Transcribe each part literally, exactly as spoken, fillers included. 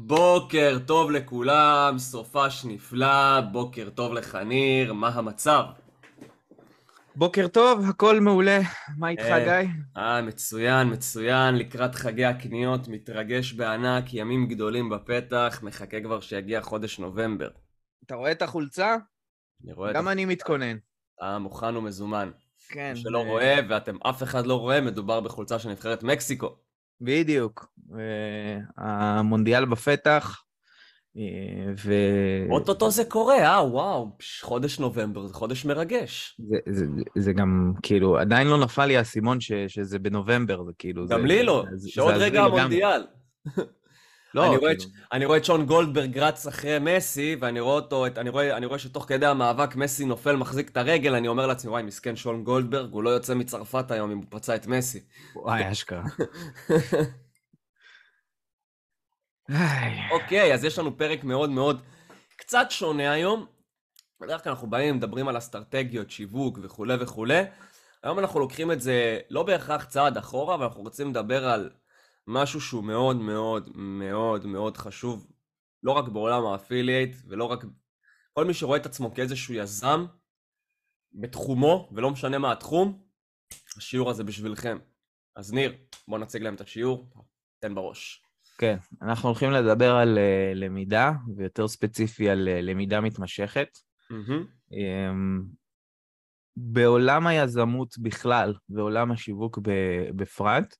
בוקר טוב לכולם, סופש נפלא, בוקר טוב לחניר, מה המצב? בוקר טוב, הכל מעולה, מה איתך גיא? אה, מצוין, מצוין, לקראת חגי הקניות, מתרגש בענק, ימים גדולים בפתח, מחכה כבר שיגיע חודש נובמבר. אתה רואה את החולצה? אני רואה את החולצה. גם אני מתכונן. אה, מוכן ומזומן. כן. שלא רואה, ואתם אף אחד לא רואה, מדובר בחולצה של נבחרת מקסיקו. בדיוק, המונדיאל בפתח, ו... אוטוטו זה קורה, אה, וואו, חודש נובמבר, זה חודש מרגש. זה גם, כאילו, עדיין לא נפל לי הסימון שזה בנובמבר, זה כאילו... גם לי לא, שעוד רגע המונדיאל. אני רואה את שון גולדברג רץ אחרי מסי, ואני רואה שתוך כדי המאבק מסי נופל, מחזיק את הרגל, אני אומר לעצמי, וואי, מסכן שון גולדברג, הוא לא יוצא מצרפת היום אם הוא פצע את מסי. וואי, אשכרה. אוקיי, אז יש לנו פרק מאוד מאוד קצת שונה היום. בדרך כלל אנחנו באים, מדברים על אסטרטגיות, שיווק וכו' וכו'. היום אנחנו לוקחים את זה לא בהכרח צעד אחורה, אבל אנחנו רוצים לדבר על... משהו שהוא מאוד מאוד מאוד מאוד חשוב, לא רק בעולם האפילייט, ולא רק... כל מי שרואה את עצמו כאיזשהו יזם בתחומו, ולא משנה מה התחום, השיעור הזה בשבילכם. אז ניר, בואו נציג להם את השיעור, תן בראש. כן, אנחנו הולכים לדבר על uh, למידה, ויותר ספציפי על uh, למידה מתמשכת. Mm-hmm. Um, בעולם היזמות בכלל, בעולם השיווק בפרט,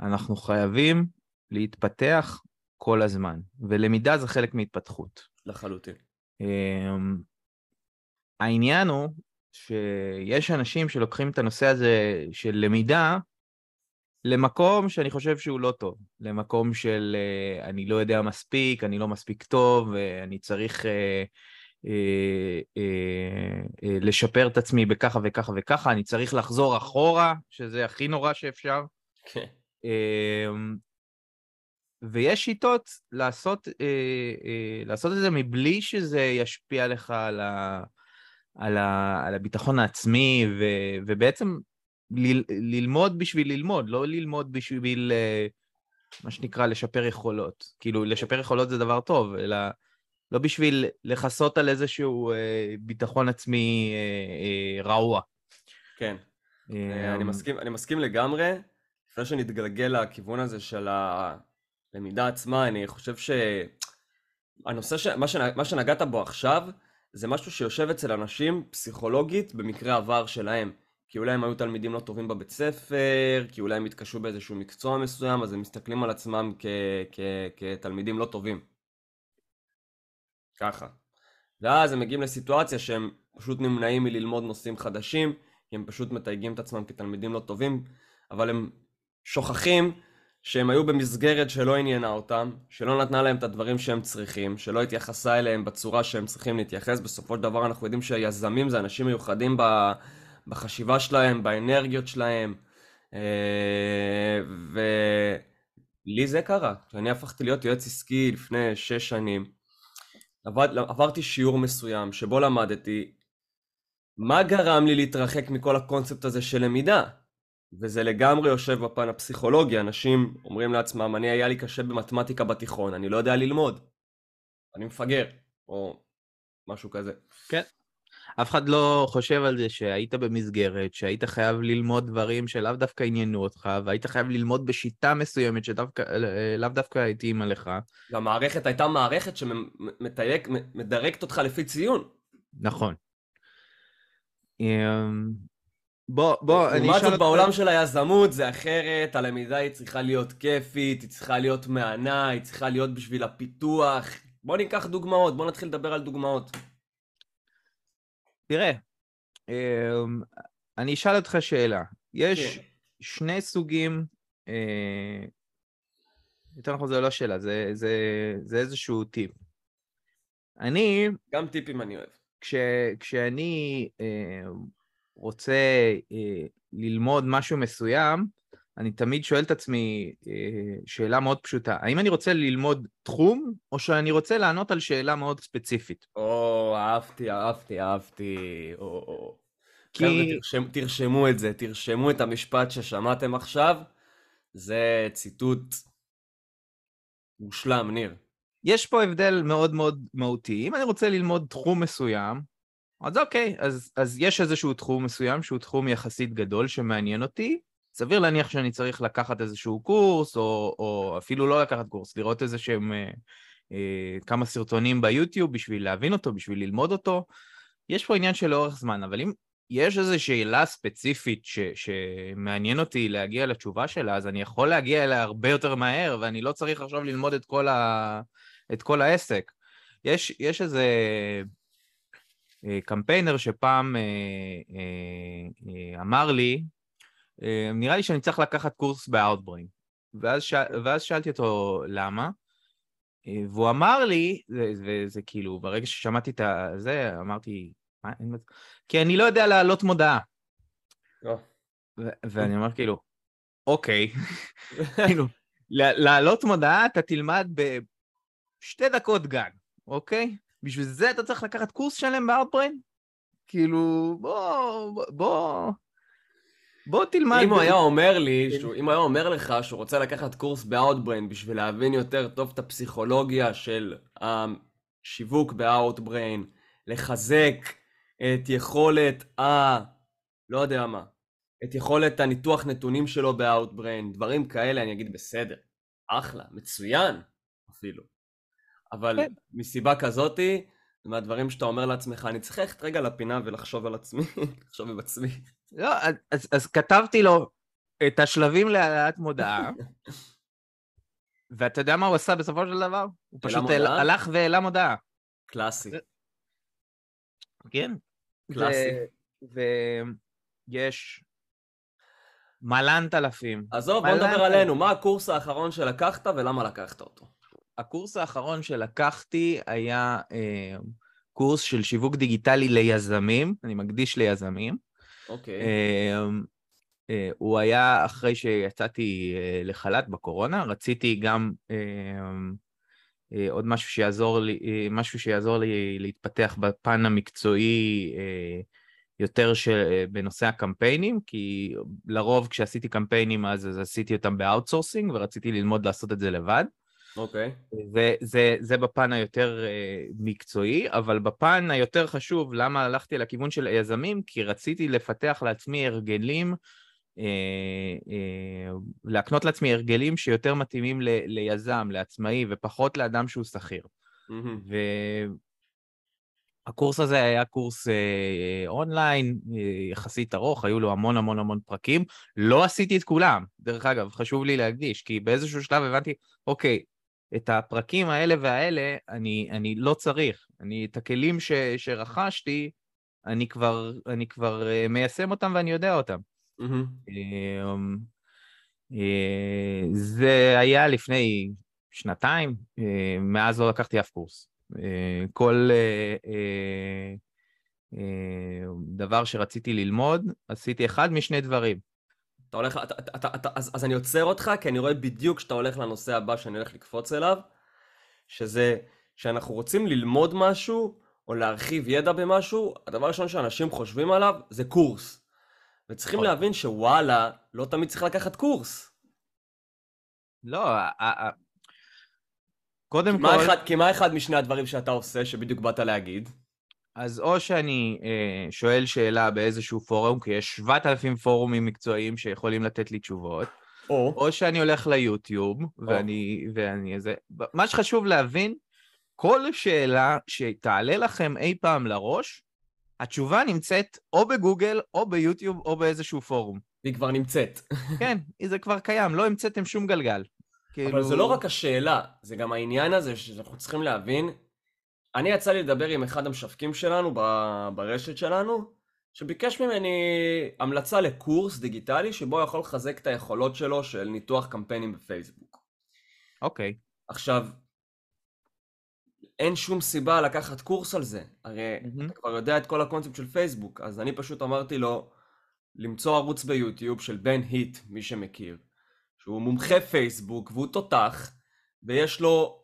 אנחנו חייבים להתפתח כל הזמן, ולמידה זה חלק מהתפתחות. לחלוטין. העניין הוא שיש אנשים שלוקחים את הנושא הזה של למידה למקום שאני חושב שהוא לא טוב, למקום של אני לא יודע מספיק, אני לא מספיק טוב, ואני צריך לשפר את עצמי בככה וככה וככה, אני צריך לחזור אחורה, שזה הכי נורא שאפשר. כן. ויש שיטות לעשות, לעשות את זה מבלי שזה ישפיע לך על, ה, על, ה, על הביטחון העצמי, ו, ובעצם ל, ללמוד בשביל ללמוד, לא ללמוד בשביל, מה שנקרא, לשפר יכולות. כאילו, לשפר יכולות זה דבר טוב, אלא לא בשביל לחסות על איזשהו ביטחון עצמי רעוע. כן, אני מסכים, אני מסכים לגמרי. לפני שנתגלגל לכיוון הזה של הלמידה עצמה, אני חושב שהנושא ש... מה, ש... מה שנגעת בו עכשיו, זה משהו שיושב אצל אנשים פסיכולוגית במקרה עבר שלהם. כי אולי הם היו תלמידים לא טובים בבית ספר, כי אולי הם התקשו באיזשהו מקצוע מסוים, אז הם מסתכלים על עצמם כ... כ... כתלמידים לא טובים. ככה. ואז הם מגיעים לסיטואציה שהם פשוט נמנעים מללמוד נושאים חדשים, כי הם פשוט מתייגים את עצמם כתלמידים לא טובים, אבל הם... שוכחים שהם היו במסגרת שלא עניינה אותם, שלא נתנה להם את הדברים שהם צריכים, שלא התייחסה אליהם בצורה שהם צריכים להתייחס. בסופו של דבר אנחנו יודעים שהיזמים זה אנשים מיוחדים בחשיבה שלהם, באנרגיות שלהם, ולי זה קרה. כשאני הפכתי להיות יועץ עסקי לפני שש שנים, עברתי שיעור מסוים שבו למדתי מה גרם לי להתרחק מכל הקונספט הזה של למידה. וזה לגמרי יושב בפן הפסיכולוגי. אנשים אומרים לעצמם, אני היה לי קשה במתמטיקה בתיכון, אני לא יודע ללמוד, אני מפגר, או משהו כזה. כן. אף אחד לא חושב על זה שהיית במסגרת, שהיית חייב ללמוד דברים שלאו דווקא עניינו אותך, והיית חייב ללמוד בשיטה מסוימת שלאו דווקא התאימה לך. והמערכת הייתה מערכת שמדרקת אותך לפי ציון. נכון. בוא, בוא, אני אשאל אותך. בעולם של היזמות זה אחרת, הלמידה היא צריכה להיות כיפית, היא צריכה להיות מענה, היא צריכה להיות בשביל הפיתוח. בוא ניקח דוגמאות, בוא נתחיל לדבר על דוגמאות. תראה, אני אשאל אותך שאלה. יש שני סוגים, יותר נכון זה לא שאלה, זה, זה, זה איזשהו טיפ. אני... גם טיפים אני אוהב. כש, כשאני... רוצה אה, ללמוד משהו מסוים, אני תמיד שואל את עצמי אה, שאלה מאוד פשוטה. האם אני רוצה ללמוד תחום, או שאני רוצה לענות על שאלה מאוד ספציפית? או, אהבתי, אהבתי, אהבתי. או, או. כי... חבר'ה, תרשמו, תרשמו את זה, תרשמו את המשפט ששמעתם עכשיו. זה ציטוט מושלם, ניר. יש פה הבדל מאוד מאוד מהותי. אם אני רוצה ללמוד תחום מסוים, אז אוקיי, אז, אז יש איזשהו תחום מסוים, שהוא תחום יחסית גדול שמעניין אותי, סביר להניח שאני צריך לקחת איזשהו קורס, או, או אפילו לא לקחת קורס, לראות איזה שהם אה, אה, כמה סרטונים ביוטיוב, בשביל להבין אותו, בשביל ללמוד אותו. יש פה עניין של אורך זמן, אבל אם יש איזו שאלה ספציפית ש, שמעניין אותי להגיע לתשובה שלה, אז אני יכול להגיע אליה הרבה יותר מהר, ואני לא צריך עכשיו ללמוד את כל, ה, את כל העסק. יש, יש איזה אה, קמפיינר שפעם אה, אה, אה, אמר לי, נראה לי שאני צריך לקחת קורס באאוטברינג, ואז, ש... ואז שאלתי אותו למה, והוא אמר לי, וזה כאילו, ברגע ששמעתי את זה, אמרתי, מה? כי אני לא יודע להעלות מודעה. לא. ו... ואני אומר כאילו, אוקיי, כאילו, להעלות מודעה אתה תלמד בשתי דקות גג, אוקיי? בשביל זה אתה צריך לקחת קורס שלם באאוטברינג? כאילו, בוא, בוא... בוא תלמד. אם הוא היה אומר לי, אם הוא היה אומר לך שהוא רוצה לקחת קורס ב-Outbrain בשביל להבין יותר טוב את הפסיכולוגיה של השיווק ב-Outbrain, לחזק את יכולת ה... לא יודע מה, את יכולת הניתוח נתונים שלו ב-Outbrain, דברים כאלה, אני אגיד בסדר, אחלה, מצוין אפילו. אבל מסיבה כזאת, מהדברים שאתה אומר לעצמך, אני צריך ללכת רגע לפינה ולחשוב על עצמי, לחשוב על עצמי. לא, אז, אז כתבתי לו את השלבים להעלאת מודעה, ואתה יודע מה הוא עשה בסופו של דבר? הוא פשוט מודעה? הלך והעלה מודעה. קלאסי. כן. קלאסי. ויש מלנת אלפים. עזוב, בוא נדבר עלינו, מה הקורס האחרון שלקחת ולמה לקחת אותו? הקורס האחרון שלקחתי היה אה, קורס של שיווק דיגיטלי ליזמים, אני מקדיש ליזמים. אוקיי. הוא היה אחרי שיצאתי לחל"ת בקורונה, רציתי גם עוד משהו שיעזור לי, משהו שיעזור לי להתפתח בפן המקצועי יותר בנושא הקמפיינים, כי לרוב כשעשיתי קמפיינים אז, אז עשיתי אותם באאוטסורסינג, ורציתי ללמוד לעשות את זה לבד. אוקיי. וזה, זה בפן היותר מקצועי, אבל בפן היותר חשוב, למה הלכתי לכיוון של היזמים? כי רציתי לפתח לעצמי הרגלים, להקנות לעצמי הרגלים שיותר מתאימים ליזם, לעצמאי, ופחות לאדם שהוא שכיר. והקורס הזה היה קורס אונליין, יחסית ארוך, היו לו המון המון המון פרקים. לא עשיתי את כולם, דרך אגב, חשוב לי להקדיש, כי באיזשהו שלב הבנתי, אוקיי, את הפרקים האלה והאלה, אני, אני לא צריך. אני, את הכלים ש, שרכשתי, אני כבר, אני כבר מיישם אותם ואני יודע אותם. זה היה לפני שנתיים, מאז לא לקחתי אף קורס. כל דבר שרציתי ללמוד, עשיתי אחד משני דברים. אתה הולך, אתה, אתה, אתה, אתה, אז, אז אני עוצר אותך, כי אני רואה בדיוק שאתה הולך לנושא הבא שאני הולך לקפוץ אליו, שזה, שאנחנו רוצים ללמוד משהו, או להרחיב ידע במשהו, הדבר הראשון שאנשים חושבים עליו, זה קורס. וצריכים להבין שוואלה, לא תמיד צריך לקחת קורס. לא, קודם כל... כי מה אחד משני הדברים שאתה עושה, שבדיוק באת להגיד? אז או שאני אה, שואל שאלה באיזשהו פורום, כי יש שבעת אלפים פורומים מקצועיים שיכולים לתת לי תשובות, או, או שאני הולך ליוטיוב, או. ואני, ואני איזה... מה שחשוב להבין, כל שאלה שתעלה לכם אי פעם לראש, התשובה נמצאת או בגוגל, או ביוטיוב, או באיזשהו פורום. היא כבר נמצאת. כן, זה כבר קיים, לא המצאתם שום גלגל. כאילו... אבל זה לא רק השאלה, זה גם העניין הזה שאנחנו צריכים להבין, אני יצא לי לדבר עם אחד המשווקים שלנו ברשת שלנו, שביקש ממני המלצה לקורס דיגיטלי שבו יכול לחזק את היכולות שלו של ניתוח קמפיינים בפייסבוק. אוקיי. עכשיו, אין שום סיבה לקחת קורס על זה. הרי אתה כבר יודע את כל הקונספט של פייסבוק, אז אני פשוט אמרתי לו למצוא ערוץ ביוטיוב של בן היט, מי שמכיר, שהוא מומחה פייסבוק והוא תותח, ויש לו...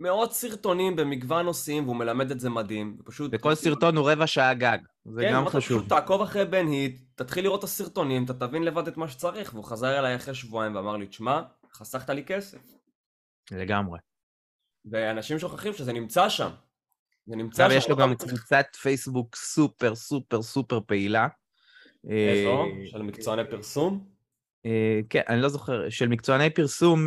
מאות סרטונים במגוון נושאים, והוא מלמד את זה מדהים. ופשוט... וכל סרטון הוא רבע שעה גג. זה כן, גם חשוב. פשוט תעקוב אחרי בן היט, תתחיל לראות את הסרטונים, אתה תבין לבד את מה שצריך, והוא חזר אליי אחרי שבועיים ואמר לי, תשמע, חסכת לי כסף. לגמרי. ואנשים שוכחים שזה נמצא שם. זה נמצא שם. יש לו גם קבוצת פייסבוק סופר סופר סופר פעילה. איזו? של מקצועני פרסום? כן, אני לא זוכר. של מקצועני פרסום...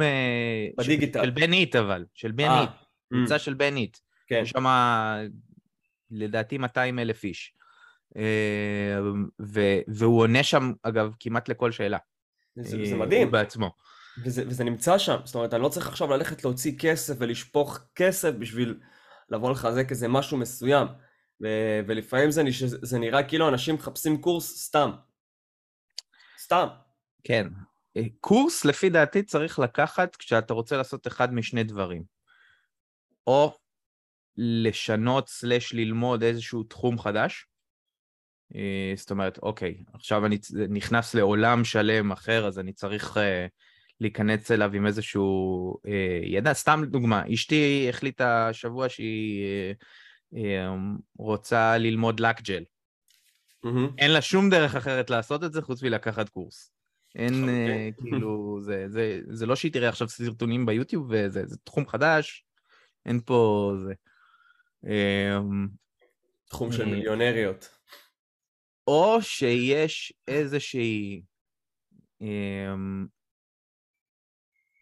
בדיגיטל. של בן איט אבל. של בן איט. קבוצה של בן איט. כן. שם לדעתי מאתיים אלף איש. והוא עונה שם, אגב, כמעט לכל שאלה. זה מדהים. הוא בעצמו. וזה, וזה נמצא שם, זאת אומרת, אני לא צריך עכשיו ללכת להוציא כסף ולשפוך כסף בשביל לבוא לחזק איזה משהו מסוים, ו- ולפעמים זה, נש- זה נראה כאילו אנשים מחפשים קורס סתם. סתם. כן. קורס, לפי דעתי, צריך לקחת כשאתה רוצה לעשות אחד משני דברים. או לשנות, סלש ללמוד איזשהו תחום חדש. זאת אומרת, אוקיי, עכשיו אני נכנס לעולם שלם אחר, אז אני צריך... להיכנס אליו עם איזשהו אה, ידע. סתם דוגמה, אשתי החליטה שבוע שהיא אה, אה, רוצה ללמוד לקג'ל. Mm-hmm. אין לה שום דרך אחרת לעשות את זה, חוץ מלקחת קורס. אין, okay. אה, כאילו, זה, זה, זה לא שהיא תראה עכשיו סרטונים ביוטיוב, וזה, זה תחום חדש, אין פה זה. אה, תחום אה, של מיליונריות. או שיש איזושהי... אה,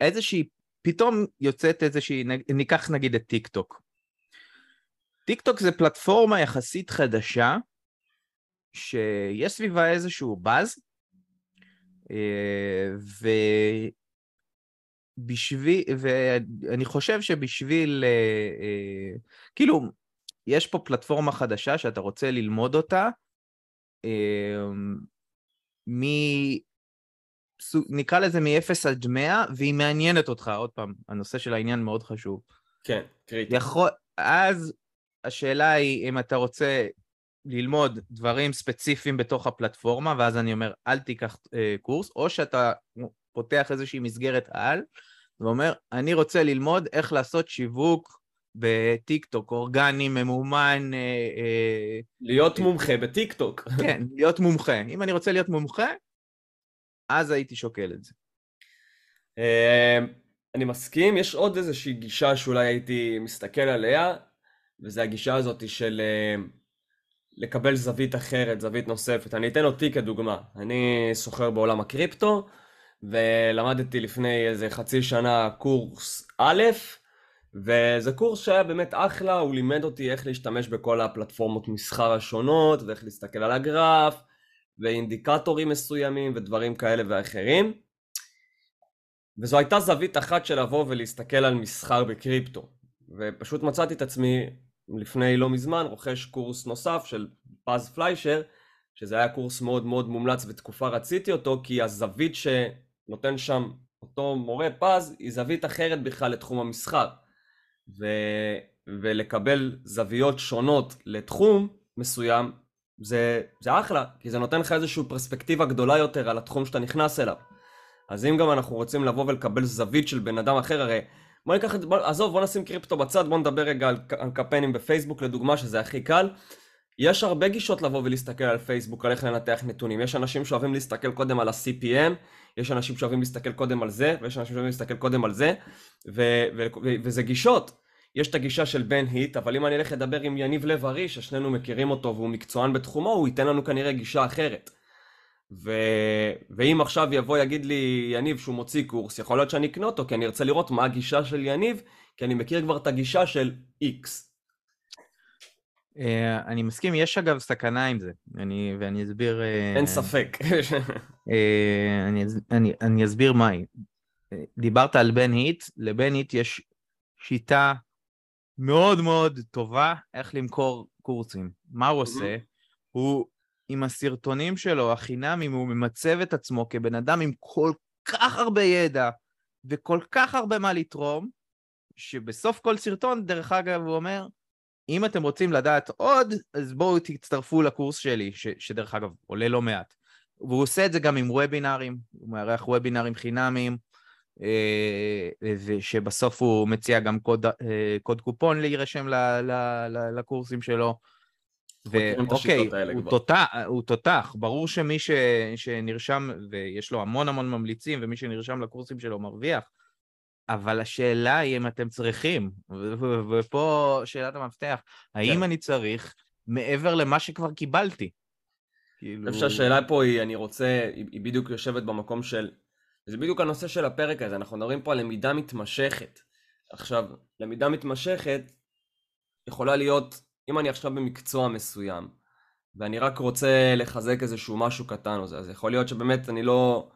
איזושהי, פתאום יוצאת איזושהי, ניקח נגיד את טיק טוק. טיק טוק זה פלטפורמה יחסית חדשה, שיש סביבה איזשהו באז, ובשביל, ואני חושב שבשביל, כאילו, יש פה פלטפורמה חדשה שאתה רוצה ללמוד אותה, מ... נקרא לזה מ-אפס עד מאה, והיא מעניינת אותך, עוד פעם, הנושא של העניין מאוד חשוב. כן, קריטי. יכול... אז השאלה היא, אם אתה רוצה ללמוד דברים ספציפיים בתוך הפלטפורמה, ואז אני אומר, אל תיקח אה, קורס, או שאתה פותח איזושהי מסגרת על, ואומר, אני רוצה ללמוד איך לעשות שיווק בטיק-טוק, אורגני, ממומן. אה, אה, להיות אה, מומחה בטיק-טוק. כן, להיות מומחה. אם אני רוצה להיות מומחה, אז הייתי שוקל את זה. אני מסכים, יש עוד איזושהי גישה שאולי הייתי מסתכל עליה, וזו הגישה הזאת של לקבל זווית אחרת, זווית נוספת. אני אתן אותי כדוגמה. אני סוחר בעולם הקריפטו, ולמדתי לפני איזה חצי שנה קורס א', וזה קורס שהיה באמת אחלה, הוא לימד אותי איך להשתמש בכל הפלטפורמות מסחר השונות, ואיך להסתכל על הגרף, ואינדיקטורים מסוימים ודברים כאלה ואחרים. וזו הייתה זווית אחת של לבוא ולהסתכל על מסחר בקריפטו. ופשוט מצאתי את עצמי לפני לא מזמן רוכש קורס נוסף של פאז פליישר, שזה היה קורס מאוד מאוד מומלץ ותקופה רציתי אותו, כי הזווית שנותן שם אותו מורה פאז היא זווית אחרת בכלל לתחום המסחר. ו... ולקבל זוויות שונות לתחום מסוים, זה, זה אחלה, כי זה נותן לך איזושהי פרספקטיבה גדולה יותר על התחום שאתה נכנס אליו. אז אם גם אנחנו רוצים לבוא ולקבל זווית של בן אדם אחר, הרי בוא ניקח את, בוא, עזוב, בוא נשים קריפטו בצד, בוא נדבר רגע על, על קמפיינים בפייסבוק, לדוגמה, שזה הכי קל. יש הרבה גישות לבוא ולהסתכל על פייסבוק, על איך לנתח נתונים. יש אנשים שאוהבים להסתכל קודם על ה-סי פי אם, יש אנשים שאוהבים להסתכל קודם על זה, ויש אנשים שאוהבים להסתכל קודם על זה, ו- ו- ו- וזה גישות. יש את הגישה של בן היט, אבל אם אני אלך לדבר עם יניב לב-הריש, ששנינו מכירים אותו והוא מקצוען בתחומו, הוא ייתן לנו כנראה גישה אחרת. ו... ואם עכשיו יבוא יגיד לי יניב שהוא מוציא קורס, יכול להיות שאני אקנה אותו, כי אני ארצה לראות מה הגישה של יניב, כי אני מכיר כבר את הגישה של איקס. אני מסכים, יש אגב סכנה עם זה, אני... ואני אסביר... אין ספק. אני... אני... אני אסביר מהי. דיברת על בן היט, לבן היט יש שיטה מאוד מאוד טובה איך למכור קורסים. מה הוא עושה? הוא עם הסרטונים שלו, החינמים, הוא ממצב את עצמו כבן אדם עם כל כך הרבה ידע וכל כך הרבה מה לתרום, שבסוף כל סרטון, דרך אגב, הוא אומר, אם אתם רוצים לדעת עוד, אז בואו תצטרפו לקורס שלי, ש- שדרך אגב עולה לא מעט. והוא עושה את זה גם עם וובינרים, הוא מערך וובינרים חינמים, שבסוף הוא מציע גם קוד, קוד קופון להירשם ל, ל, ל, לקורסים שלו. ואוקיי, הוא תותח, הוא תותח. ברור שמי ש, שנרשם, ויש לו המון המון ממליצים, ומי שנרשם לקורסים שלו מרוויח, אבל השאלה היא אם אתם צריכים, ופה שאלת המפתח, האם אני צריך מעבר למה שכבר קיבלתי? אני חושב שהשאלה פה היא, אני רוצה, היא בדיוק יושבת במקום של, זה בדיוק הנושא של הפרק הזה, אנחנו נראים פה על למידה מתמשכת. עכשיו, למידה מתמשכת יכולה להיות, אם אני עכשיו במקצוע מסוים, ואני רק רוצה לחזק איזשהו משהו קטן, אז יכול להיות שבאמת אני לא,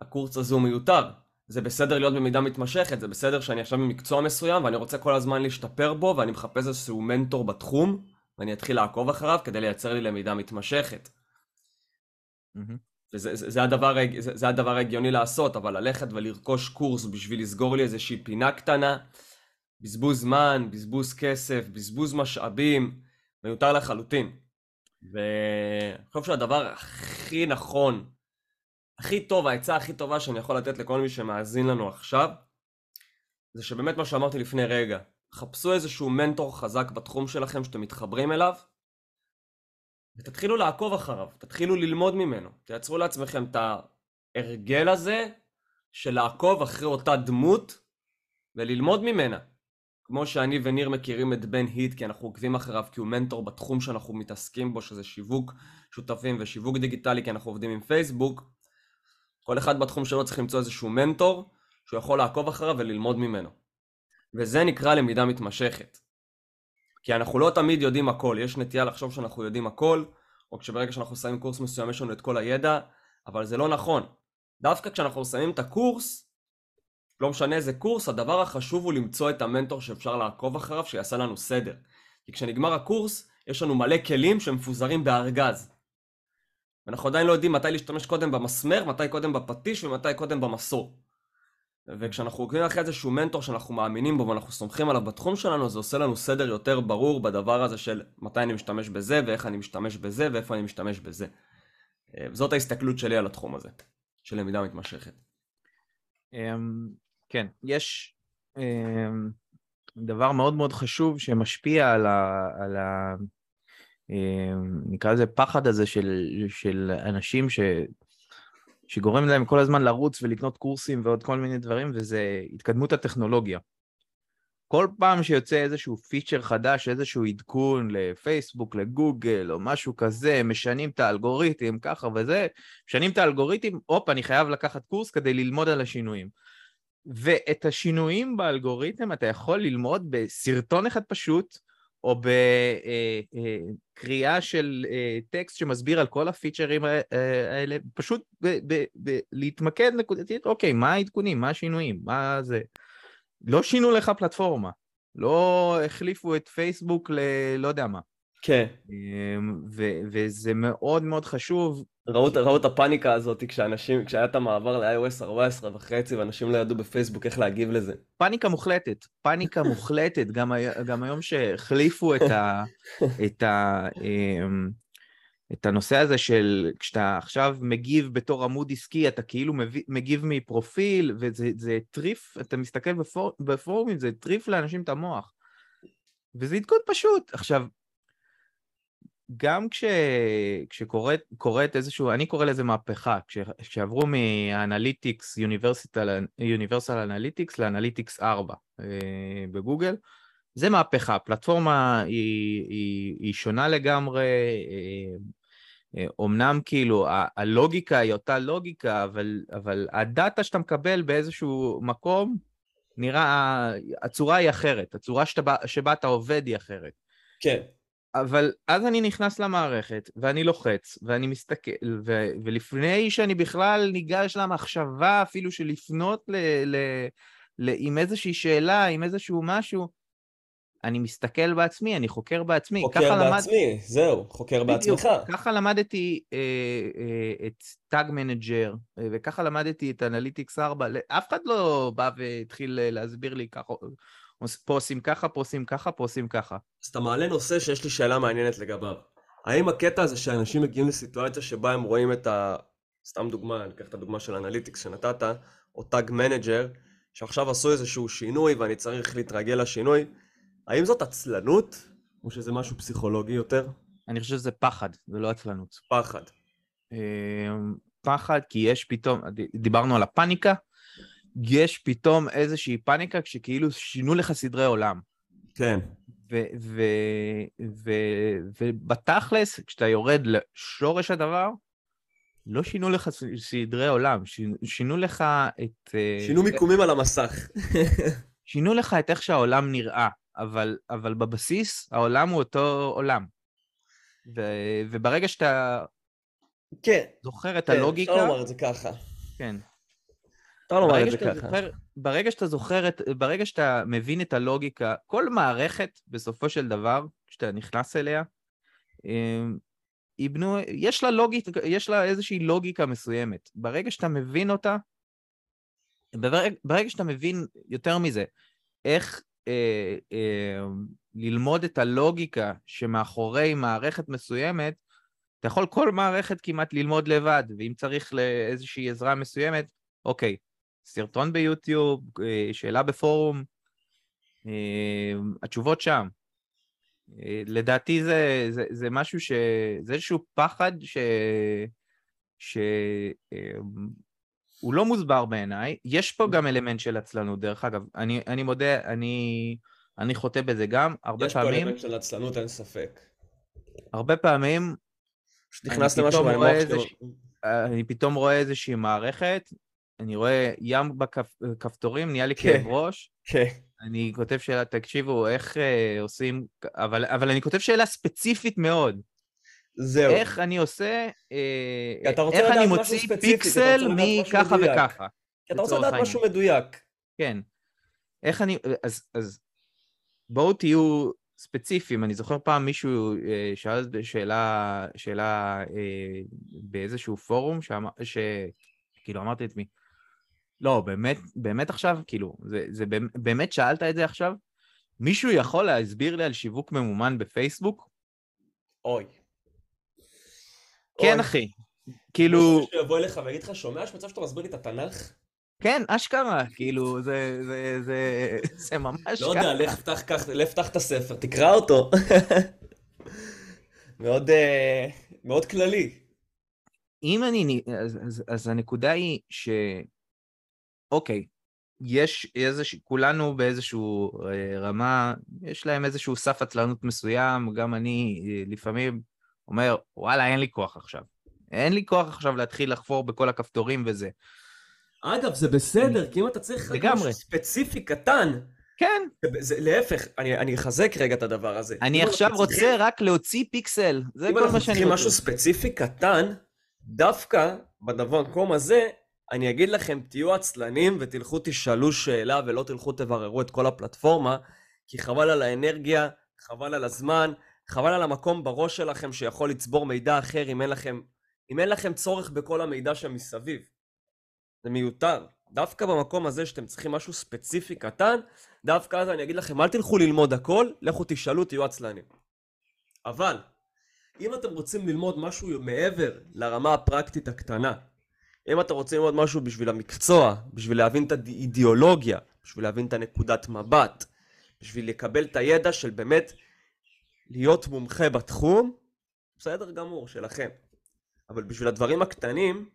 הקורס הזה הוא מיותר. זה בסדר להיות במידה מתמשכת, זה בסדר שאני עכשיו במקצוע מסוים ואני רוצה כל הזמן להשתפר בו ואני מחפש איזשהו מנטור בתחום ואני אתחיל לעקוב אחריו כדי לייצר לי למידה מתמשכת. Mm-hmm. וזה זה, זה הדבר, זה, זה הדבר הגיוני לעשות, אבל ללכת ולרכוש קורס בשביל לסגור לי איזושהי פינה קטנה, בזבוז זמן, בזבוז כסף, בזבוז משאבים, מיותר לחלוטין. ואני חושב שהדבר הכי נכון, הכי טוב, ההצעה הכי טובה שאני יכול לתת לכל מי שמאזין לנו עכשיו, זה שבאמת מה שאמרתי לפני רגע, חפשו איזשהו מנטור חזק בתחום שלכם שאתם מתחברים אליו, ותתחילו לעקוב אחריו, תתחילו ללמוד ממנו, תייצרו לעצמכם את ההרגל הזה של לעקוב אחרי אותה דמות וללמוד ממנה. כמו שאני וניר מכירים את בן היט, כי אנחנו עוקבים אחריו, כי הוא מנטור בתחום שאנחנו מתעסקים בו, שזה שיווק שותפים ושיווק דיגיטלי, כי אנחנו עובדים עם פייסבוק. כל אחד בתחום שלו צריך למצוא איזשהו מנטור שהוא יכול לעקוב אחריו וללמוד ממנו. וזה נקרא למידה מתמשכת. כי אנחנו לא תמיד יודעים הכל, יש נטייה לחשוב שאנחנו יודעים הכל, או כשברגע שאנחנו שמים קורס מסוים יש לנו את כל הידע, אבל זה לא נכון. דווקא כשאנחנו שמים את הקורס, לא משנה איזה קורס, הדבר החשוב הוא למצוא את המנטור שאפשר לעקוב אחריו, שיעשה לנו סדר. כי כשנגמר הקורס, יש לנו מלא כלים שמפוזרים בארגז. ואנחנו עדיין לא יודעים מתי להשתמש קודם במסמר, מתי קודם בפטיש ומתי קודם במסור. וכשאנחנו עוקבים אחרי איזשהו מנטור שאנחנו מאמינים בו ואנחנו סומכים עליו בתחום שלנו, זה עושה לנו סדר יותר ברור בדבר הזה של מתי אני משתמש בזה ואיך אני משתמש בזה ואיפה אני משתמש בזה. וזאת ההסתכלות שלי על התחום הזה, של למידה מתמשכת. כן, יש דבר מאוד מאוד חשוב שמשפיע על ה... נקרא לזה פחד הזה של, של אנשים ש, שגורם להם כל הזמן לרוץ ולקנות קורסים ועוד כל מיני דברים, וזה התקדמות הטכנולוגיה. כל פעם שיוצא איזשהו פיצ'ר חדש, איזשהו עדכון לפייסבוק, לגוגל או משהו כזה, משנים את האלגוריתם ככה וזה, משנים את האלגוריתם, אופ, אני חייב לקחת קורס כדי ללמוד על השינויים. ואת השינויים באלגוריתם אתה יכול ללמוד בסרטון אחד פשוט, או בקריאה של טקסט שמסביר על כל הפיצ'רים האלה, פשוט ב- ב- ב- להתמקד נקודתית, אוקיי, מה העדכונים, מה השינויים, מה זה? לא שינו לך פלטפורמה, לא החליפו את פייסבוק ללא יודע מה. כן. ו- וזה מאוד מאוד חשוב. ראו, ראו את הפאניקה הזאת כשאנשים, כשהיה את המעבר ל-iOS ארבע עשרה וחצי, ואנשים לא ידעו בפייסבוק איך להגיב לזה. פאניקה מוחלטת, פאניקה מוחלטת, גם, גם היום שהחליפו את, ה, את, ה, את הנושא הזה של כשאתה עכשיו מגיב בתור עמוד עסקי, אתה כאילו מגיב מפרופיל, וזה זה טריף, אתה מסתכל בפור, בפורומים, זה טריף לאנשים את המוח. וזה עדכון פשוט. עכשיו, גם כש, כשקוראת, קוראת איזשהו, אני קורא לזה מהפכה, כש, כשעברו מהאנליטיקס, Universal Analytics לאנליטיקס ארבע בגוגל, זה מהפכה, הפלטפורמה היא, היא, היא שונה לגמרי, אומנם כאילו הלוגיקה היא אותה לוגיקה, אבל, אבל הדאטה שאתה מקבל באיזשהו מקום, נראה, הצורה היא אחרת, הצורה שבה, שבה אתה עובד היא אחרת. כן. אבל אז אני נכנס למערכת, ואני לוחץ, ואני מסתכל, ו- ולפני שאני בכלל ניגש למחשבה אפילו שלפנות ל- ל- ל- עם איזושהי שאלה, עם איזשהו משהו, אני מסתכל בעצמי, אני חוקר בעצמי. חוקר בעצמי, למד... זהו, חוקר בדיוק, בעצמך. ככה למדתי אה, אה, את Tag Manager, אה, וככה למדתי את Analytics ארבע, אף אחד לא בא והתחיל להסביר לי ככה, פה עושים ככה, פה עושים ככה, פה עושים ככה. אז אתה מעלה נושא שיש לי שאלה מעניינת לגביו. האם הקטע הזה שאנשים מגיעים לסיטואציה שבה הם רואים את ה... סתם דוגמה, אני אקח את הדוגמה של אנליטיקס שנתת, או טאג מנג'ר, שעכשיו עשו איזשהו שינוי ואני צריך להתרגל לשינוי. האם זאת עצלנות, או שזה משהו פסיכולוגי יותר? אני חושב שזה פחד, ולא עצלנות. פחד. פחד, כי יש פתאום... דיברנו על הפאניקה, יש פתאום איזושהי פאניקה כשכאילו שינו לך סדרי עולם. כן. ובתכלס, כשאתה יורד לשורש הדבר, לא שינו לך סדרי עולם, שינו לך את... שינו מיקומים על המסך. שינו לך את איך שהעולם נראה, אבל, אבל בבסיס העולם הוא אותו עולם. ו- וברגע שאתה כן. זוכר את כן, הלוגיקה... כן, לא אומר את זה ככה. כן. לא אומר את זה ככה. זוכר, ברגע שאתה זוכר את... ברגע שאתה מבין את הלוגיקה, כל מערכת בסופו של דבר, כשאתה נכנס אליה, יבנו, יש לה לוגית, יש לה איזושהי לוגיקה מסוימת. ברגע שאתה מבין אותה, ברג, ברגע שאתה מבין יותר מזה, איך אה, אה, ללמוד את הלוגיקה שמאחורי מערכת מסוימת, אתה יכול כל מערכת כמעט ללמוד לבד, ואם צריך לאיזושהי עזרה מסוימת, אוקיי, סרטון ביוטיוב, אה, שאלה בפורום, אה, התשובות שם. אה, לדעתי זה, זה, זה משהו ש... זה איזשהו פחד ש... ש... אה, הוא לא מוסבר בעיניי, יש פה גם אלמנט של עצלנות, דרך אגב, אני, אני מודה, אני, אני חוטא בזה גם, הרבה יש פעמים... יש פה אלמנט של עצלנות, אין ספק. הרבה פעמים... שתכנס למשהו במוח שלו. אני פתאום רואה איזושהי מערכת, אני רואה ים בכפתורים, נהיה לי כאב ראש, אני כותב שאלה, תקשיבו, איך אה, עושים... אבל, אבל אני כותב שאלה ספציפית מאוד. זהו. איך אני עושה, איך אני מוציא פיקסל מככה וככה. אתה רוצה לדעת משהו מדויק. כן. איך אני, אז בואו תהיו ספציפיים. אני זוכר פעם מישהו שאל שאלה, שאלה באיזשהו פורום, שכאילו אמרתי את מי, לא, באמת, באמת עכשיו, כאילו, זה באמת שאלת את זה עכשיו? מישהו יכול להסביר לי על שיווק ממומן בפייסבוק? אוי. כן, אחי. כאילו... שיבוא אליך ויגיד לך, שומע שמצב שאתה מסביר לי את התנ"ך? כן, אשכרה, כאילו, זה... זה... זה... זה ממש ככה. לא יודע, לך פתח את הספר, תקרא אותו. מאוד... מאוד כללי. אם אני... אז הנקודה היא ש... אוקיי, יש איזשהו... כולנו באיזשהו רמה, יש להם איזשהו סף עצלנות מסוים, גם אני לפעמים... אומר, וואלה, אין לי כוח עכשיו. אין לי כוח עכשיו להתחיל לחפור בכל הכפתורים וזה. אגב, זה בסדר, כי אם אתה צריך משהו ספציפי קטן. כן. להפך, אני אחזק רגע את הדבר הזה. אני עכשיו רוצה רק להוציא פיקסל. זה כל מה שאני רוצה. אם אנחנו צריכים משהו ספציפי קטן, דווקא במקום הזה, אני אגיד לכם, תהיו עצלנים ותלכו תשאלו שאלה ולא תלכו תבררו את כל הפלטפורמה, כי חבל על האנרגיה, חבל על הזמן, חבל על המקום בראש שלכם שיכול לצבור מידע אחר אם אין לכם, אם אין לכם צורך בכל המידע שמסביב. זה מיותר. דווקא במקום הזה שאתם צריכים משהו ספציפי קטן, דווקא אז אני אגיד לכם, אל תלכו ללמוד הכל, לכו תשאלו, תהיו עצלנים. אבל, אם אתם רוצים ללמוד משהו מעבר לרמה הפרקטית הקטנה, אם אתם רוצים ללמוד משהו בשביל המקצוע, בשביל להבין את האידיאולוגיה, בשביל להבין את הנקודת מבט, בשביל לקבל את הידע של באמת להיות מומחה בתחום, בסדר גמור שלכם. אבל בשביל הדברים הקטנים,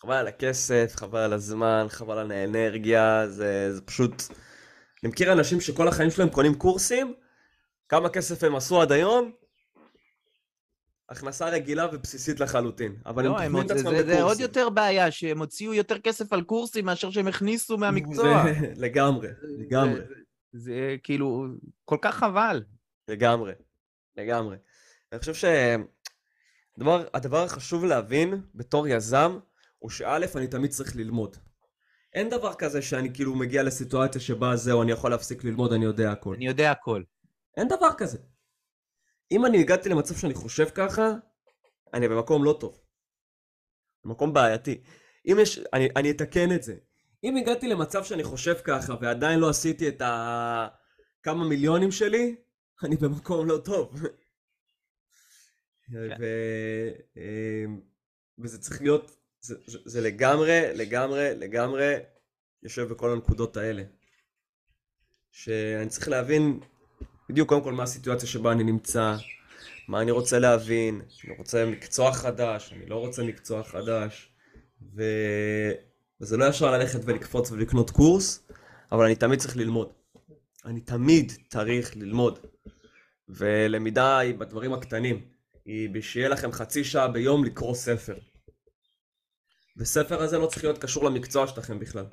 חבל על הכסף, חבל על הזמן, חבל על האנרגיה, זה, זה פשוט... אני מכיר אנשים שכל החיים שלהם קונים קורסים, כמה כסף הם עשו עד היום, הכנסה רגילה ובסיסית לחלוטין. אבל לא, הם זה, זה, זה עוד יותר בעיה, שהם הוציאו יותר כסף על קורסים מאשר שהם הכניסו מהמקצוע. זה, לגמרי, לגמרי. זה, זה כאילו כל כך חבל. לגמרי, לגמרי. אני חושב שהדבר הדבר החשוב להבין בתור יזם הוא שא' אני תמיד צריך ללמוד. אין דבר כזה שאני כאילו מגיע לסיטואציה שבה זהו, אני יכול להפסיק ללמוד, אני יודע הכל. אני יודע הכל. אין דבר כזה. אם אני הגעתי למצב שאני חושב ככה, אני במקום לא טוב. במקום בעייתי. אם יש, אני, אני אתקן את זה. אם הגעתי למצב שאני חושב ככה ועדיין לא עשיתי את ה... כמה מיליונים שלי, אני במקום לא טוב. ו... וזה צריך להיות... זה, זה לגמרי, לגמרי, לגמרי יושב בכל הנקודות האלה. שאני צריך להבין בדיוק קודם כל מה הסיטואציה שבה אני נמצא, מה אני רוצה להבין, אני רוצה מקצוע חדש, אני לא רוצה מקצוע חדש, ו... וזה לא ישר ללכת ולקפוץ ולקנות קורס, אבל אני תמיד צריך ללמוד. אני תמיד צריך ללמוד. ולמידה היא בדברים הקטנים. היא בשיהיה לכם חצי שעה ביום לקרוא ספר. וספר הזה לא צריך להיות קשור למקצוע שלכם בכלל.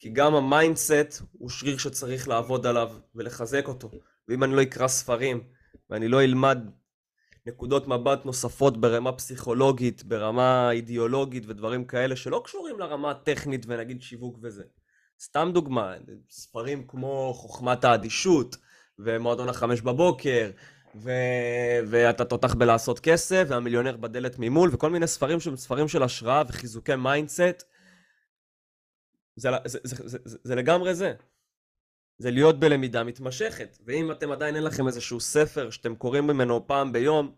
כי גם המיינדסט הוא שריר שצריך לעבוד עליו ולחזק אותו. ואם אני לא אקרא ספרים, ואני לא אלמד נקודות מבט נוספות ברמה פסיכולוגית, ברמה אידיאולוגית ודברים כאלה שלא קשורים לרמה הטכנית ונגיד שיווק וזה. סתם דוגמה, ספרים כמו חוכמת האדישות ומועדון החמש בבוקר ו... ואתה תותח בלעשות כסף והמיליונר בדלת ממול וכל מיני ספרים שהם ספרים של השראה וחיזוקי מיינדסט. זה, זה, זה, זה, זה, זה לגמרי זה. זה להיות בלמידה מתמשכת, ואם אתם עדיין אין לכם איזשהו ספר שאתם קוראים ממנו פעם ביום,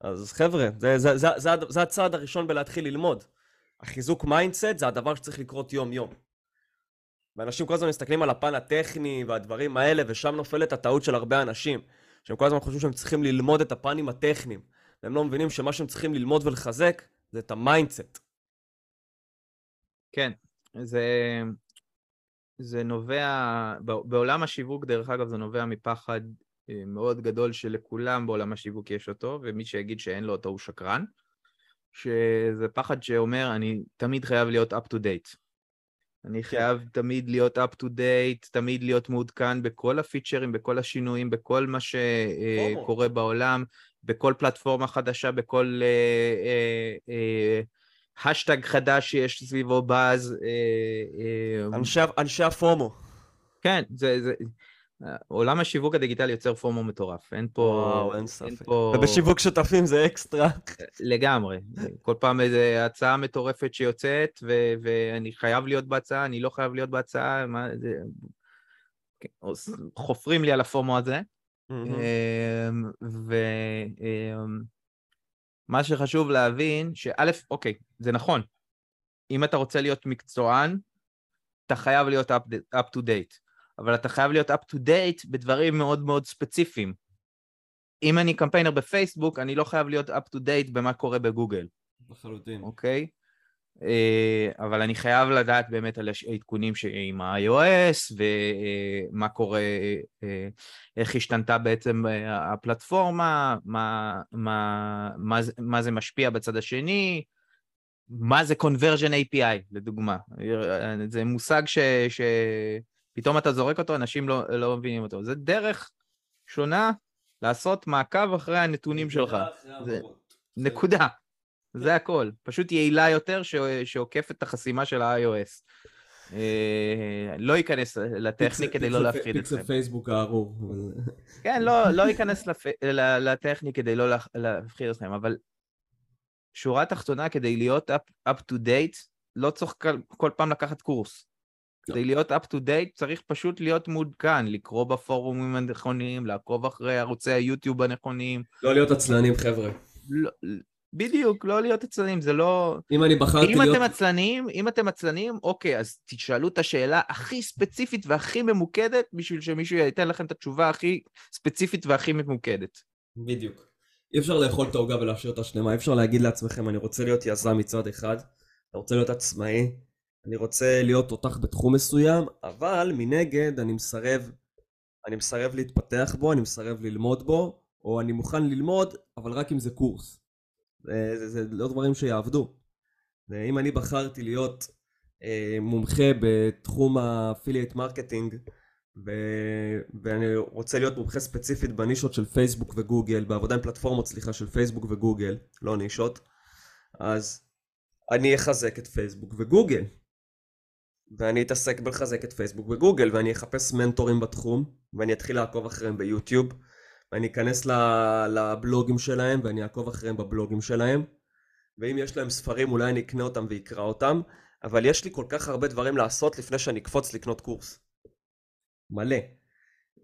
אז חבר'ה, זה, זה, זה, זה, זה הצעד הראשון בלהתחיל ללמוד. החיזוק מיינדסט זה הדבר שצריך לקרות יום יום. ואנשים כל הזמן מסתכלים על הפן הטכני והדברים האלה, ושם נופלת הטעות של הרבה אנשים, שהם כל הזמן חושבים שהם צריכים ללמוד את הפנים הטכניים, והם לא מבינים שמה שהם צריכים ללמוד ולחזק זה את המיינדסט. כן, זה... זה נובע, בעולם השיווק דרך אגב זה נובע מפחד מאוד גדול שלכולם בעולם השיווק יש אותו, ומי שיגיד שאין לו אותו הוא שקרן, שזה פחד שאומר אני תמיד חייב להיות up to date. אני חייב תמיד להיות up to date, תמיד להיות מעודכן בכל הפיצ'רים, בכל השינויים, בכל מה שקורה בעולם, בכל פלטפורמה חדשה, בכל השטג חדש שיש סביבו באז. אנשי, אנשי הפומו. כן, זה, זה... עולם השיווק הדיגיטלי יוצר פומו מטורף. אין פה... וואו, אין ספק. אין פה... ובשיווק שותפים זה אקסטרה. לגמרי. כל פעם איזו הצעה מטורפת שיוצאת, ו- ואני חייב להיות בהצעה, אני לא חייב להיות בהצעה, מה... זה... חופרים לי על הפומו הזה. ו... מה שחשוב להבין, שא', אוקיי, זה נכון. אם אתה רוצה להיות מקצוען, אתה חייב להיות up to date. אבל אתה חייב להיות up to date בדברים מאוד מאוד ספציפיים. אם אני קמפיינר בפייסבוק, אני לא חייב להיות up to date במה קורה בגוגל. בחלוטין. אוקיי? אבל אני חייב לדעת באמת על העדכונים עם ה-iOS, ומה קורה, איך השתנתה בעצם הפלטפורמה, מה, מה, מה, מה זה משפיע בצד השני, מה זה Conversion איי פי איי, לדוגמה. זה מושג ש, שפתאום אתה זורק אותו, אנשים לא, לא מבינים אותו. זה דרך שונה לעשות מעקב אחרי הנתונים שלך. זה, נקודה. זה הכל, פשוט יעילה יותר שעוקפת את החסימה של ה-iOS. לא ייכנס לטכני כדי לא להפחיד אתכם. פיצה פייסבוק הארור. כן, לא ייכנס לטכני כדי לא להפחיד אתכם, אבל שורה תחתונה, כדי להיות up to date, לא צריך כל פעם לקחת קורס. כדי להיות up to date צריך פשוט להיות מעודכן, לקרוא בפורומים הנכונים, לעקוב אחרי ערוצי היוטיוב הנכונים. לא להיות עצלנים, חבר'ה. בדיוק, לא להיות עצלנים, זה לא... אם אני בחרתי להיות... אתם עצלנים, אם אתם עצלנים, אוקיי, אז תשאלו את השאלה הכי ספציפית והכי ממוקדת, בשביל שמישהו ייתן לכם את התשובה הכי ספציפית והכי ממוקדת. בדיוק. אי אפשר לאכול את העוגה ולהשאיר את השלמה, אי אפשר להגיד לעצמכם, אני רוצה להיות יזם מצד אחד, אני רוצה להיות עצמאי, אני רוצה להיות תותח בתחום מסוים, אבל מנגד אני מסרב, אני מסרב להתפתח בו, אני מסרב ללמוד בו, או אני מוכן ללמוד, אבל רק אם זה קורס. זה, זה, זה לא דברים שיעבדו. אם אני בחרתי להיות אה, מומחה בתחום האפילייט מרקטינג ו- ואני רוצה להיות מומחה ספציפית בנישות של פייסבוק וגוגל, בעבודה עם פלטפורמות סליחה של פייסבוק וגוגל, לא נישות, אז אני אחזק את פייסבוק וגוגל ואני אתעסק בלחזק את פייסבוק וגוגל ואני אחפש מנטורים בתחום ואני אתחיל לעקוב אחריהם ביוטיוב ואני אכנס לבלוגים שלהם, ואני אעקוב אחריהם בבלוגים שלהם. ואם יש להם ספרים, אולי אני אקנה אותם ואקרא אותם. אבל יש לי כל כך הרבה דברים לעשות לפני שאני אקפוץ לקנות קורס. מלא.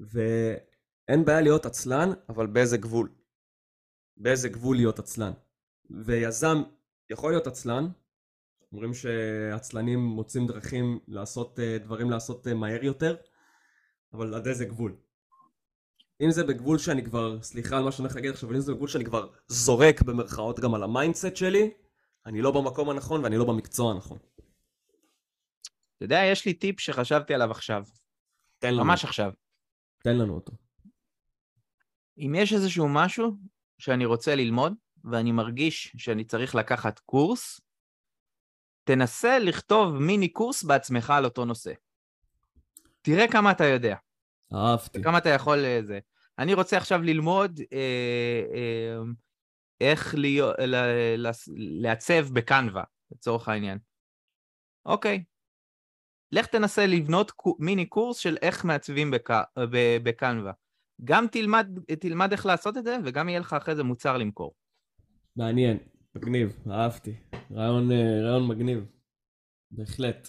ואין בעיה להיות עצלן, אבל באיזה גבול. באיזה גבול להיות עצלן. ויזם יכול להיות עצלן. אומרים שעצלנים מוצאים דרכים לעשות דברים לעשות מהר יותר. אבל עד איזה גבול. אם זה בגבול שאני כבר, סליחה על מה שאני אגיד עכשיו, אבל אם זה בגבול שאני כבר זורק במרכאות גם על המיינדסט שלי, אני לא במקום הנכון ואני לא במקצוע הנכון. אתה יודע, יש לי טיפ שחשבתי עליו עכשיו. תן לנו. ממש עכשיו. תן לנו אותו. אם יש איזשהו משהו שאני רוצה ללמוד, ואני מרגיש שאני צריך לקחת קורס, תנסה לכתוב מיני קורס בעצמך על אותו נושא. תראה כמה אתה יודע. אהבתי. כמה אתה יכול לזה. אני רוצה עכשיו ללמוד אה, אה, איך להיות, ל, ל, לעצב בקנווה, לצורך העניין. אוקיי. לך תנסה לבנות מיני קורס של איך מעצבים בק, ב, בקנווה. גם תלמד, תלמד איך לעשות את זה, וגם יהיה לך אחרי זה מוצר למכור. מעניין, מגניב, אהבתי. רעיון, רעיון מגניב, בהחלט.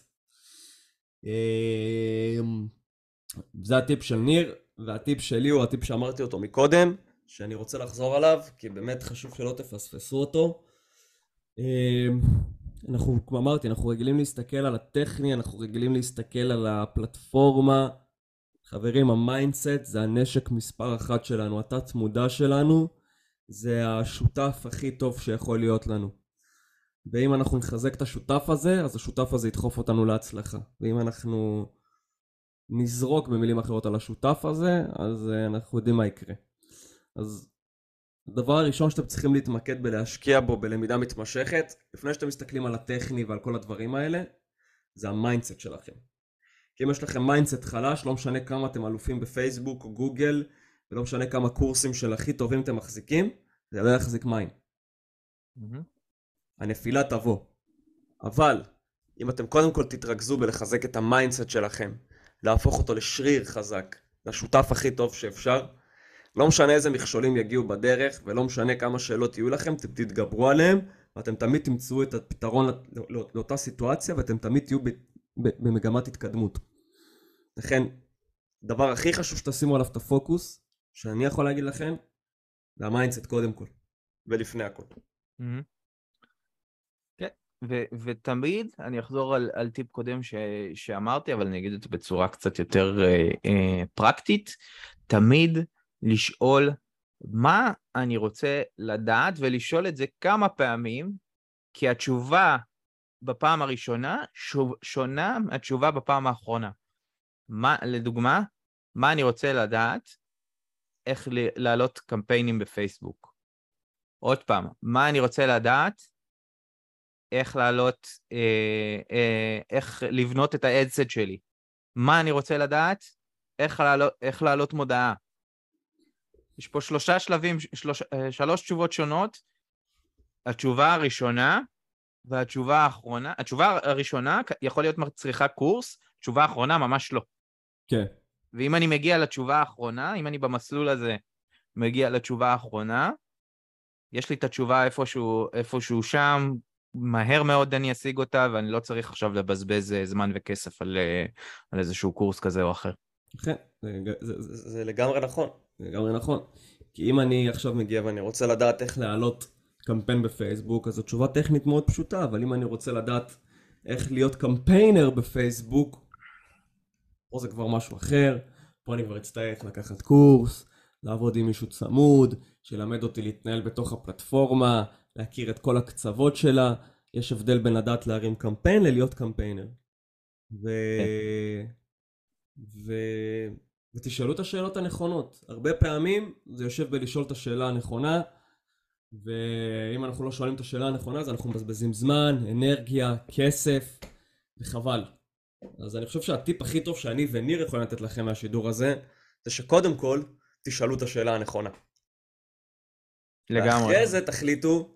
זה הטיפ של ניר, והטיפ שלי הוא הטיפ שאמרתי אותו מקודם, שאני רוצה לחזור עליו, כי באמת חשוב שלא תפספסו אותו. אנחנו, כמו אמרתי, אנחנו רגילים להסתכל על הטכני, אנחנו רגילים להסתכל על הפלטפורמה. חברים, המיינדסט זה הנשק מספר אחת שלנו, התת מודע שלנו, זה השותף הכי טוב שיכול להיות לנו. ואם אנחנו נחזק את השותף הזה, אז השותף הזה ידחוף אותנו להצלחה. ואם אנחנו נזרוק במילים אחרות על השותף הזה, אז אנחנו יודעים מה יקרה. אז הדבר הראשון שאתם צריכים להתמקד בלהשקיע בו, בלמידה מתמשכת, לפני שאתם מסתכלים על הטכני ועל כל הדברים האלה, זה המיינדסט שלכם. כי אם יש לכם מיינדסט חלש, לא משנה כמה אתם אלופים בפייסבוק או גוגל, ולא משנה כמה קורסים של הכי טובים אתם מחזיקים, זה לא יחזיק מים. Mm-hmm. הנפילה תבוא. אבל אם אתם קודם כל תתרכזו בלחזק את המיינדסט שלכם, להפוך אותו לשריר חזק, לשותף הכי טוב שאפשר, לא משנה איזה מכשולים יגיעו בדרך, ולא משנה כמה שאלות יהיו לכם, אתם תתגברו עליהם, ואתם תמיד תמצאו את הפתרון לא, לא, לא, לאותה סיטואציה, ואתם תמיד תהיו ב, ב, במגמת התקדמות. לכן, הדבר הכי חשוב שתשימו עליו את הפוקוס, שאני יכול להגיד לכם, זה המיינדסט קודם כל, ולפני הכל. Mm-hmm. כן, ו- ותמיד אני אחזור על, על טיפ קודם ש- שאמרתי, אבל אני אגיד את זה בצורה קצת יותר uh, uh, פרקטית, תמיד לשאול מה אני רוצה לדעת, ולשאול את זה כמה פעמים, כי התשובה בפעם הראשונה שוב, שונה מהתשובה בפעם האחרונה. מה, לדוגמה, מה אני רוצה לדעת? איך להעלות קמפיינים בפייסבוק. עוד פעם, מה אני רוצה לדעת? איך להעלות, אה, אה, איך לבנות את האדסט שלי. מה אני רוצה לדעת? איך להעלות, איך להעלות מודעה. יש פה שלושה שלבים, שלוש, שלוש תשובות שונות. התשובה הראשונה והתשובה האחרונה. התשובה הראשונה יכול להיות צריכה קורס, התשובה האחרונה ממש לא. כן. ואם אני מגיע לתשובה האחרונה, אם אני במסלול הזה מגיע לתשובה האחרונה, יש לי את התשובה איפשהו, איפשהו שם, מהר מאוד אני אשיג אותה, ואני לא צריך עכשיו לבזבז זמן וכסף על, על איזשהו קורס כזה או אחר. כן, זה, זה, זה, זה לגמרי נכון. זה לגמרי נכון. כי אם אני עכשיו מגיע ואני רוצה לדעת איך להעלות קמפיין בפייסבוק, אז התשובה טכנית מאוד פשוטה, אבל אם אני רוצה לדעת איך להיות קמפיינר בפייסבוק, פה זה כבר משהו אחר, פה אני כבר אצטרך לקחת קורס, לעבוד עם מישהו צמוד, שילמד אותי להתנהל בתוך הפלטפורמה, להכיר את כל הקצוות שלה, יש הבדל בין לדעת להרים קמפיין ללהיות קמפיינר. ו... ו... ותשאלו את השאלות הנכונות, הרבה פעמים זה יושב בלשאול את השאלה הנכונה, ואם אנחנו לא שואלים את השאלה הנכונה, אז אנחנו מבזבזים זמן, אנרגיה, כסף, וחבל. אז אני חושב שהטיפ הכי טוב שאני וניר יכולים לתת לכם מהשידור הזה, זה שקודם כל תשאלו את השאלה הנכונה. לגמרי. ואחרי זה תחליטו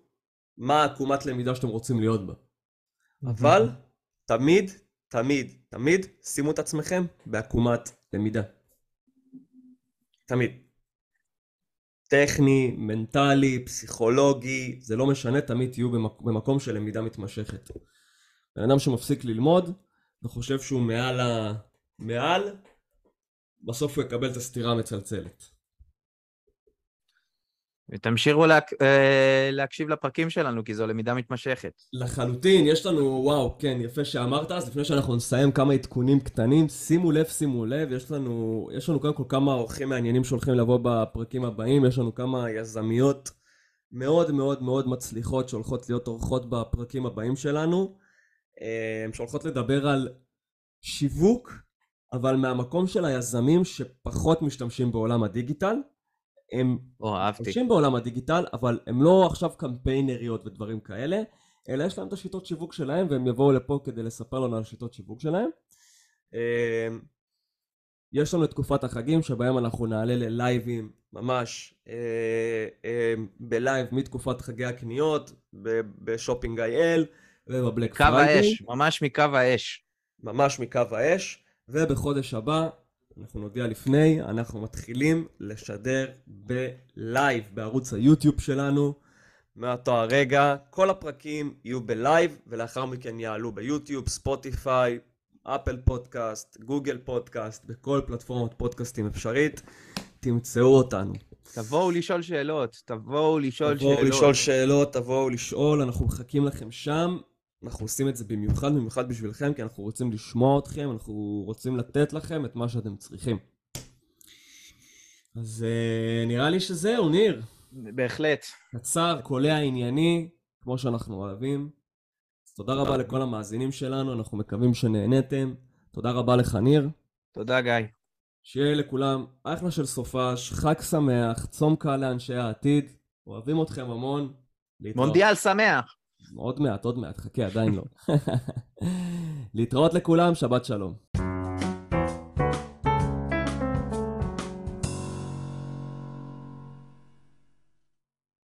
מה עקומת למידה שאתם רוצים להיות בה. אבל תמיד, תמיד, תמיד שימו את עצמכם בעקומת למידה. תמיד. טכני, מנטלי, פסיכולוגי, זה לא משנה, תמיד תהיו במקום של למידה מתמשכת. בן אדם שמפסיק ללמוד, אני חושב שהוא מעל ה... מעל, בסוף הוא יקבל את הסתירה המצלצלת. ותמשיכו לה... להקשיב לפרקים שלנו, כי זו למידה מתמשכת. לחלוטין, יש לנו, וואו, כן, יפה שאמרת, אז לפני שאנחנו נסיים כמה עדכונים קטנים, שימו לב, שימו לב, יש לנו, יש לנו קודם כל כמה אורחים מעניינים שהולכים לבוא בפרקים הבאים, יש לנו כמה יזמיות מאוד מאוד מאוד מצליחות שהולכות להיות אורחות בפרקים הבאים שלנו, שהולכות לדבר על שיווק, אבל מהמקום של היזמים שפחות משתמשים בעולם הדיגיטל, הם משתמשים בעולם הדיגיטל, אבל הם לא עכשיו קמפיינריות ודברים כאלה, אלא יש להם את השיטות שיווק שלהם, והם יבואו לפה כדי לספר לנו על שיטות שיווק שלהם. יש לנו תקופת החגים שבהם אנחנו נעלה ללייבים ממש בלייב מתקופת חגי הקניות, בשופינג איי אל ובבלק פריידי. ממש מקו האש. ממש מקו האש. ובחודש הבא, אנחנו נודיע לפני, אנחנו מתחילים לשדר בלייב בערוץ היוטיוב שלנו. מאותו הרגע, כל הפרקים יהיו בלייב ולאחר מכן יעלו ביוטיוב, ספוטיפיי, אפל פודקאסט, גוגל פודקאסט, בכל פלטפורמות פודקאסטים אפשרית, תמצאו אותנו. תבואו לשאול שאלות, תבואו לשאול תבואו שאלות. תבואו לשאול שאלות, תבואו לשאול, אנחנו מחכים לכם שם. אנחנו עושים את זה במיוחד, במיוחד בשבילכם, כי אנחנו רוצים לשמוע אתכם, אנחנו רוצים לתת לכם את מה שאתם צריכים. אז נראה לי שזהו, ניר. בהחלט. קצר, קולע ענייני, כמו שאנחנו אוהבים. תודה רבה לכל המאזינים שלנו, אנחנו מקווים שנהנתם. תודה רבה לך, ניר. תודה, גיא. שיהיה לכולם אחלה של סופש, חג שמח, צום קל לאנשי העתיד. אוהבים אתכם המון. להתראות. מונדיאל שמח. עוד מעט, עוד מעט, חכה, עדיין לא. להתראות לכולם, שבת שלום.